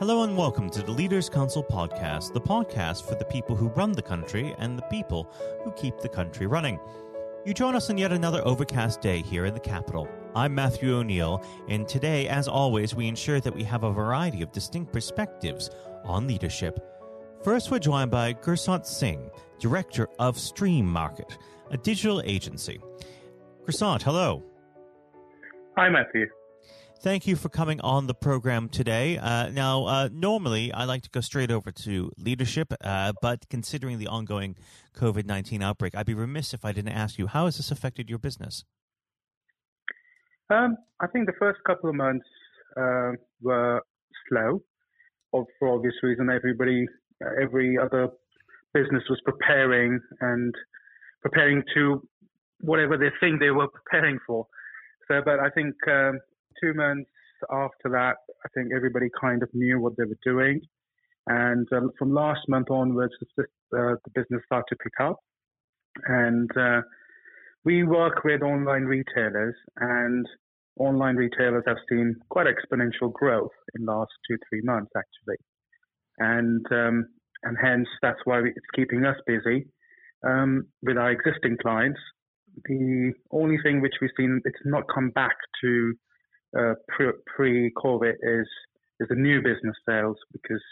Hello and welcome to the Leaders' Council podcast, the podcast for the people who run the country and the people who keep the country running. You join us on yet another overcast day here in the capital. I'm Matthew O'Neill, and today, as always, we ensure that we have a variety of distinct perspectives on leadership. First, we're joined by Gursaant Singh, Director of Stream Market, a digital agency. Gursaant, hello. Hi, Matthew. Thank you for coming on the program today. Normally I like to go straight over to leadership, but considering the ongoing COVID-19 outbreak, I'd be remiss if I didn't ask you, how has this affected your business? I think the first couple of months were slow. For obvious reason, every other business was preparing to whatever they think they were preparing for. So, but I think 2 months after that, I think everybody kind of knew what they were doing. And from last month onwards, the business started to pick up. And we work with online retailers have seen quite exponential growth in the last 2-3 months, actually. And hence, that's why it's keeping us busy with our existing clients. The only thing which we've seen, it's not come back to pre-COVID is the new business sales, because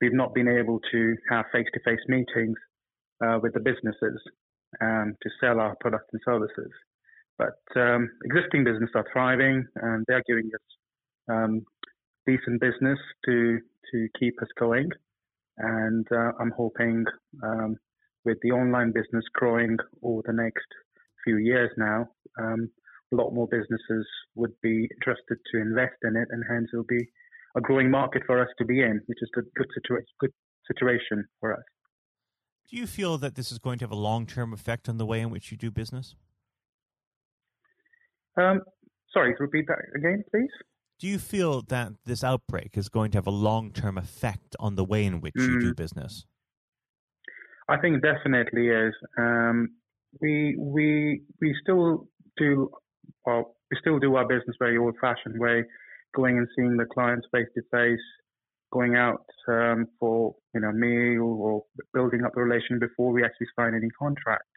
we've not been able to have face-to-face meetings with the businesses to sell our products and services. But existing business are thriving, and they're giving us decent business to keep us going. And I'm hoping with the online business growing over the next few years now, a lot more businesses would be interested to invest in it, and hence it will be a growing market for us to be in, which is a good situation for us. Do you feel that this is going to have a long-term effect on the way in which you do business? Sorry, repeat that again, please. Do you feel that this outbreak is going to have a long-term effect on the way in which you do business? I think it definitely is. We still do our business very old-fashioned way, going and seeing the clients face-to-face, going out for meal or building up a relation before we actually sign any contract.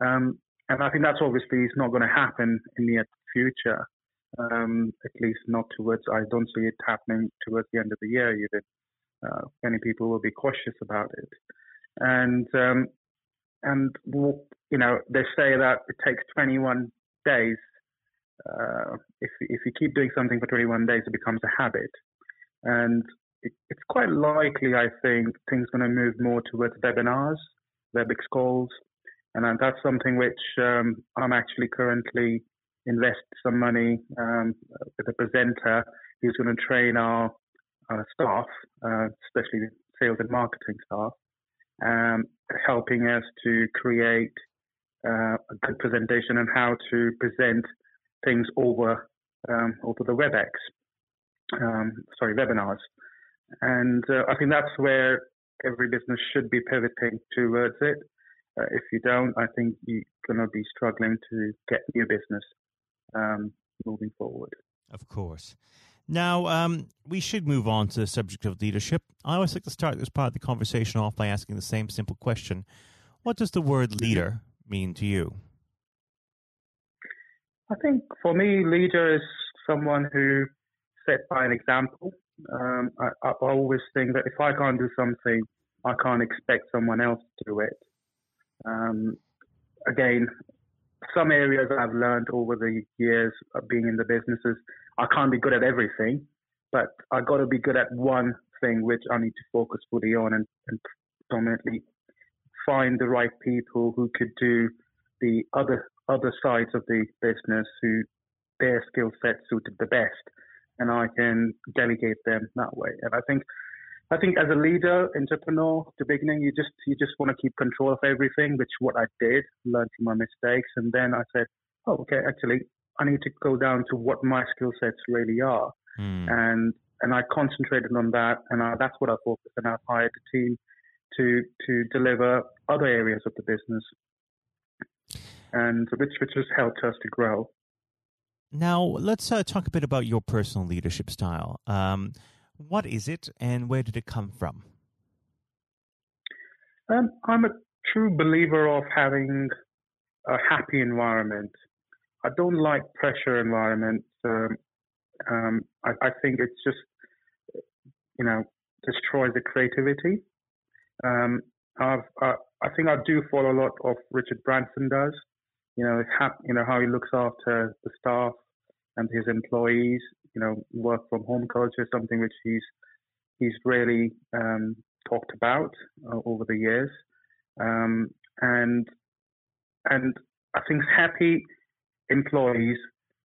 And I think that's obviously not going to happen in the near future, at least not towards, I don't see it happening towards the end of the year even. Many people will be cautious about it. And they say that it takes 21 days. If you keep doing something for 21 days, it becomes a habit, and it's quite likely, I think, things are going to move more towards webinars, Webex calls, and that's something which I'm actually currently invest some money with a presenter who's going to train our staff, especially the sales and marketing staff, helping us to create a good presentation on how to present things over the WebEx, webinars. And I think that's where every business should be pivoting towards it. If you don't, I think you're going to be struggling to get new business moving forward. Of course. Now, we should move on to the subject of leadership. I always like to start this part of the conversation off by asking the same simple question. What does the word leader mean to you? I think for me, leader is someone who set by an example. I always think that if I can't do something, I can't expect someone else to do it. Again, some areas I've learned over the years of being in the businesses, I can't be good at everything, but I got to be good at one thing which I need to focus fully on and predominantly find the right people who could do the other sides of the business, who their skill set suited the best, and I can delegate them that way. And I think as a leader, entrepreneur, at the beginning, you just want to keep control of everything, which what I did, learned from my mistakes, and then I said, oh, okay, actually, I need to go down to what my skill sets really are. And I concentrated on that, and that's what I focused on. I hired a team to deliver other areas of the business, and which has helped us to grow. Now, let's talk a bit about your personal leadership style. What is it and where did it come from? I'm a true believer of having a happy environment. I don't like pressure environments. I think it's just, destroys the creativity. I think I do follow a lot of Richard Branson does. How he looks after the staff and his employees. Work from home culture is something which he's really talked about over the years. And I think happy employees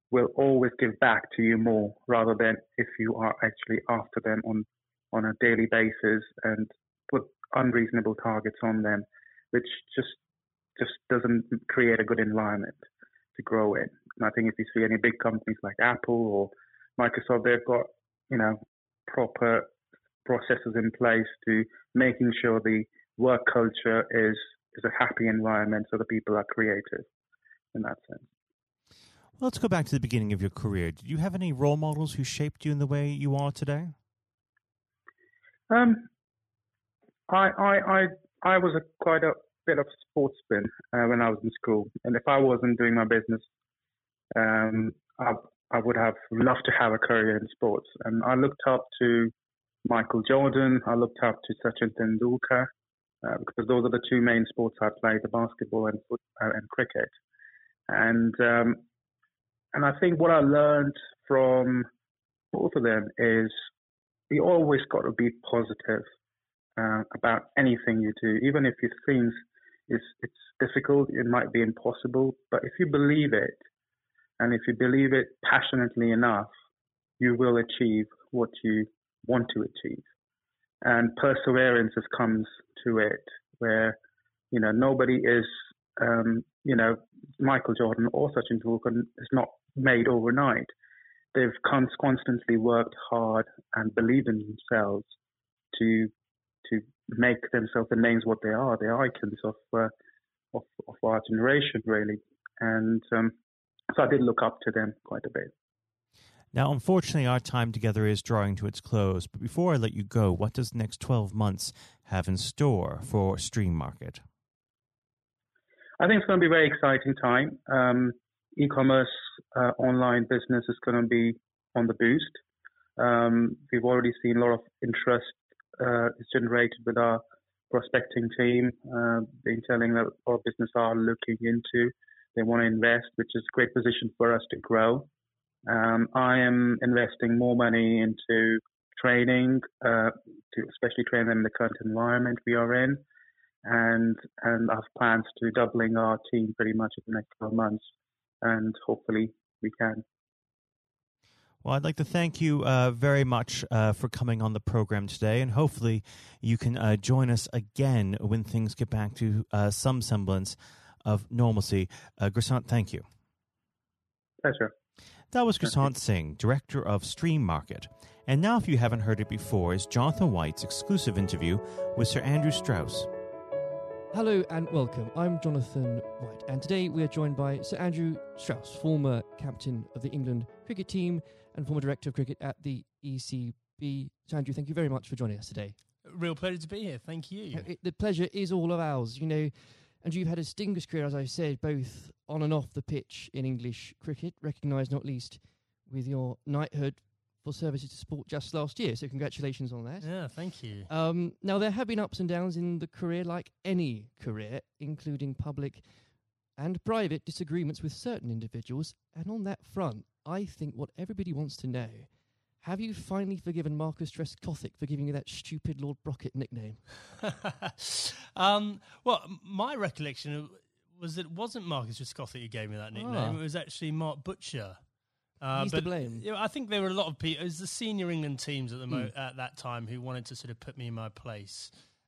will always give back to you more rather than if you are actually after them on a daily basis and put unreasonable targets on them, which just doesn't create a good environment to grow in. And I think if you see any big companies like Apple or Microsoft, they've got, proper processes in place to making sure the work culture is a happy environment so the people are creative in that sense. Well, let's go back to the beginning of your career. Did you have any role models who shaped you in the way you are today? I was quite a bit of sportsman when I was in school, and if I wasn't doing my business, I would have loved to have a career in sports. And I looked up to Michael Jordan. I looked up to Sachin Tendulkar because those are the two main sports I played: the basketball and football and cricket. And I think what I learned from both of them is you always got to be positive about anything you do, even if you think it's difficult, it might be impossible, but if you believe it, and if you believe it passionately enough, you will achieve what you want to achieve. And perseverance comes to it, where nobody is, Michael Jordan or Sachin Tendulkar is not made overnight. They've constantly worked hard and believed in themselves to make themselves the names what they are. They're icons of our generation, really. And so I did look up to them quite a bit. Now, unfortunately, our time together is drawing to its close. But before I let you go, what does the next 12 months have in store for Stream Market? I think it's going to be a very exciting time. E-commerce online business is going to be on the boost. We've already seen a lot of interest is generated with our prospecting team. Been telling that our business are looking into. They want to invest, which is a great position for us to grow. I am investing more money into training, to especially train them in the current environment we are in, and I have plans to doubling our team pretty much in the next 12 months, and hopefully we can. Well, I'd like to thank you very much for coming on the program today, and hopefully you can join us again when things get back to some semblance of normalcy. Gursaant, thank you. Pleasure. That was Gursaant Singh, director of Stream Market. And now, if you haven't heard it before, is Jonathan White's exclusive interview with Sir Andrew Strauss. Hello and welcome. I'm Jonathan White, and today we are joined by Sir Andrew Strauss, former captain of the England cricket team and former director of cricket at the ECB. Sir Andrew, thank you very much for joining us today. Real pleasure to be here. Thank you. The pleasure is all of ours. Andrew, you've had a distinguished career, as I said, both on and off the pitch in English cricket, recognised not least with your knighthood for services to sport just last year. So congratulations on that. Yeah, thank you. Now, there have been ups and downs in the career, like any career, including public and private disagreements with certain individuals. And on that front, I think what everybody wants to know, have you finally forgiven Marcus Trescothick for giving you that stupid Lord Brockett nickname? Well, my recollection was that it wasn't Marcus Trescothick who gave me that nickname. It was actually Mark Butcher. He's to blame. I think there were a lot of people. It was the senior England teams at that time who wanted to sort of put me in my place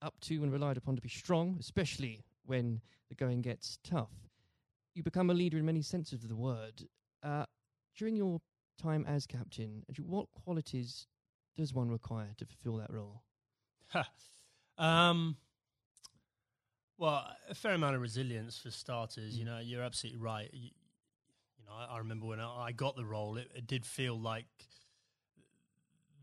up to and relied upon to be strong, especially when the going gets tough. You become a leader in many senses of the word. During your time as captain, what qualities does one require to fulfill that role? Well, a fair amount of resilience for starters. You know, you're absolutely right. I remember when I got the role, it did feel like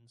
And